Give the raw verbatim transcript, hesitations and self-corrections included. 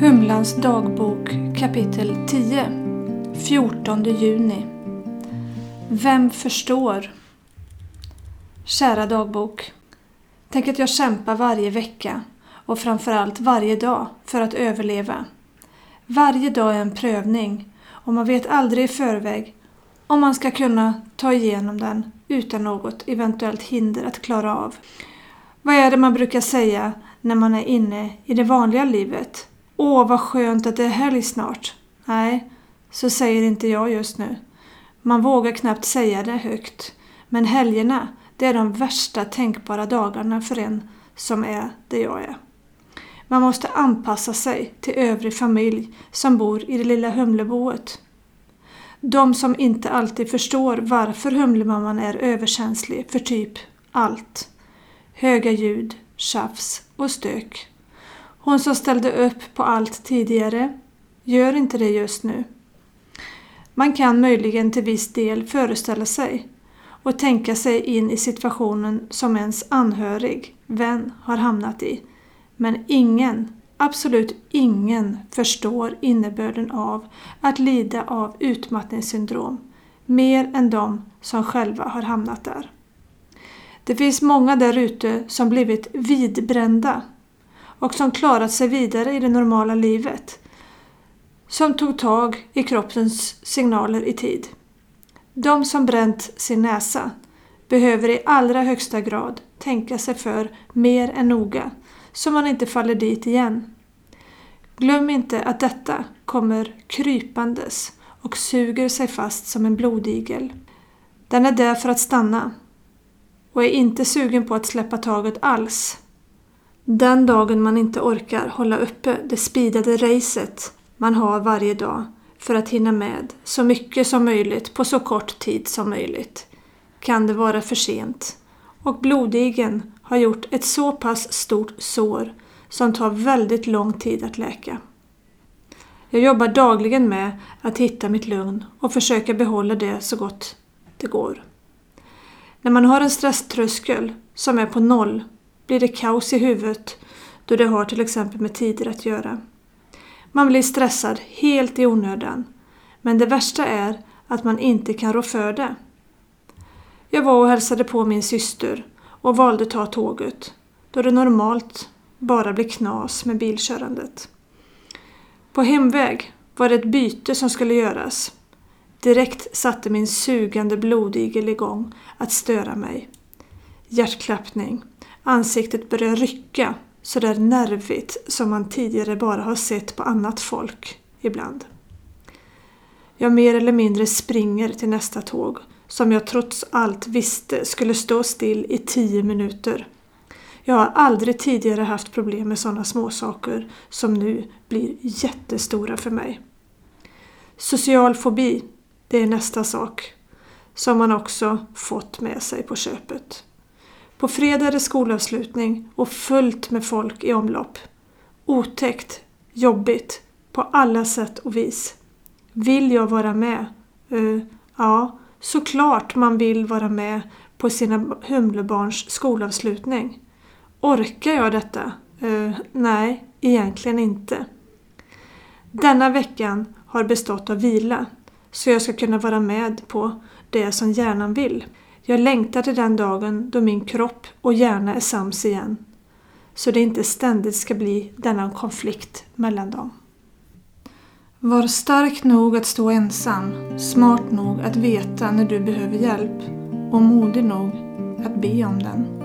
Humlans dagbok, kapitel tio, fjortonde juni. Vem förstår? Kära dagbok, tänk att jag kämpar varje vecka och framförallt varje dag för att överleva. Varje dag är en prövning och man vet aldrig i förväg om man ska kunna ta igenom den utan något eventuellt hinder att klara av. Vad är det man brukar säga när man är inne i det vanliga livet? Åh, vad skönt att det är helg snart. Nej, så säger inte jag just nu. Man vågar knappt säga det högt. Men helgerna, det är de värsta tänkbara dagarna för en som är det jag är. Man måste anpassa sig till övrig familj som bor i det lilla humleboet. De som inte alltid förstår varför humlemamman är överkänslig för typ allt. Höga ljud, tjafs och stök. Hon som ställde upp på allt tidigare gör inte det just nu. Man kan möjligen till viss del föreställa sig och tänka sig in i situationen som ens anhörig, vän, har hamnat i. Men ingen, absolut ingen, förstår innebörden av att lida av utmattningssyndrom mer än de som själva har hamnat där. Det finns många där ute som blivit vidbrända och som klarat sig vidare i det normala livet. Som tog tag i kroppens signaler i tid. De som bränt sin näsa behöver i allra högsta grad tänka sig för mer än noga så man inte faller dit igen. Glöm inte att detta kommer krypandes och suger sig fast som en blodigel. Den är där för att stanna och är inte sugen på att släppa taget alls. Den dagen man inte orkar hålla uppe det speedade racet man har varje dag för att hinna med så mycket som möjligt på så kort tid som möjligt, kan det vara för sent. Och blodigen har gjort ett så pass stort sår som tar väldigt lång tid att läka. Jag jobbar dagligen med att hitta mitt lugn och försöka behålla det så gott det går. När man har en stresströskel som är på noll blir det kaos i huvudet då det har till exempel med tider att göra. Man blir stressad helt i onödan, men det värsta är att man inte kan rå för det. Jag var och hälsade på min syster och valde ta tåget då det normalt bara blir knas med bilkörandet. På hemväg var det ett byte som skulle göras. Direkt satte min sugande blodigel igång att störa mig. Hjärtklappning. Ansiktet börjar rycka så där nervigt som man tidigare bara har sett på annat folk ibland. Jag mer eller mindre springer till nästa tåg som jag trots allt visste skulle stå still i tio minuter. Jag har aldrig tidigare haft problem med sådana småsaker som nu blir jättestora för mig. Social fobi, det är nästa sak som man också fått med sig på köpet. På fredag är det skolavslutning och fullt med folk i omlopp. Otäckt, jobbigt, på alla sätt och vis. Vill jag vara med? Uh, ja, såklart man vill vara med på sina humlebarns skolavslutning. Orkar jag detta? Uh, nej, egentligen inte. Denna veckan har bestått av vila, så jag ska kunna vara med på det som hjärnan vill. Jag längtar till den dagen då min kropp och hjärna är sams igen. Så det inte ständigt ska bli denna konflikt mellan dem. Var stark nog att stå ensam, smart nog att veta när du behöver hjälp och modig nog att be om den.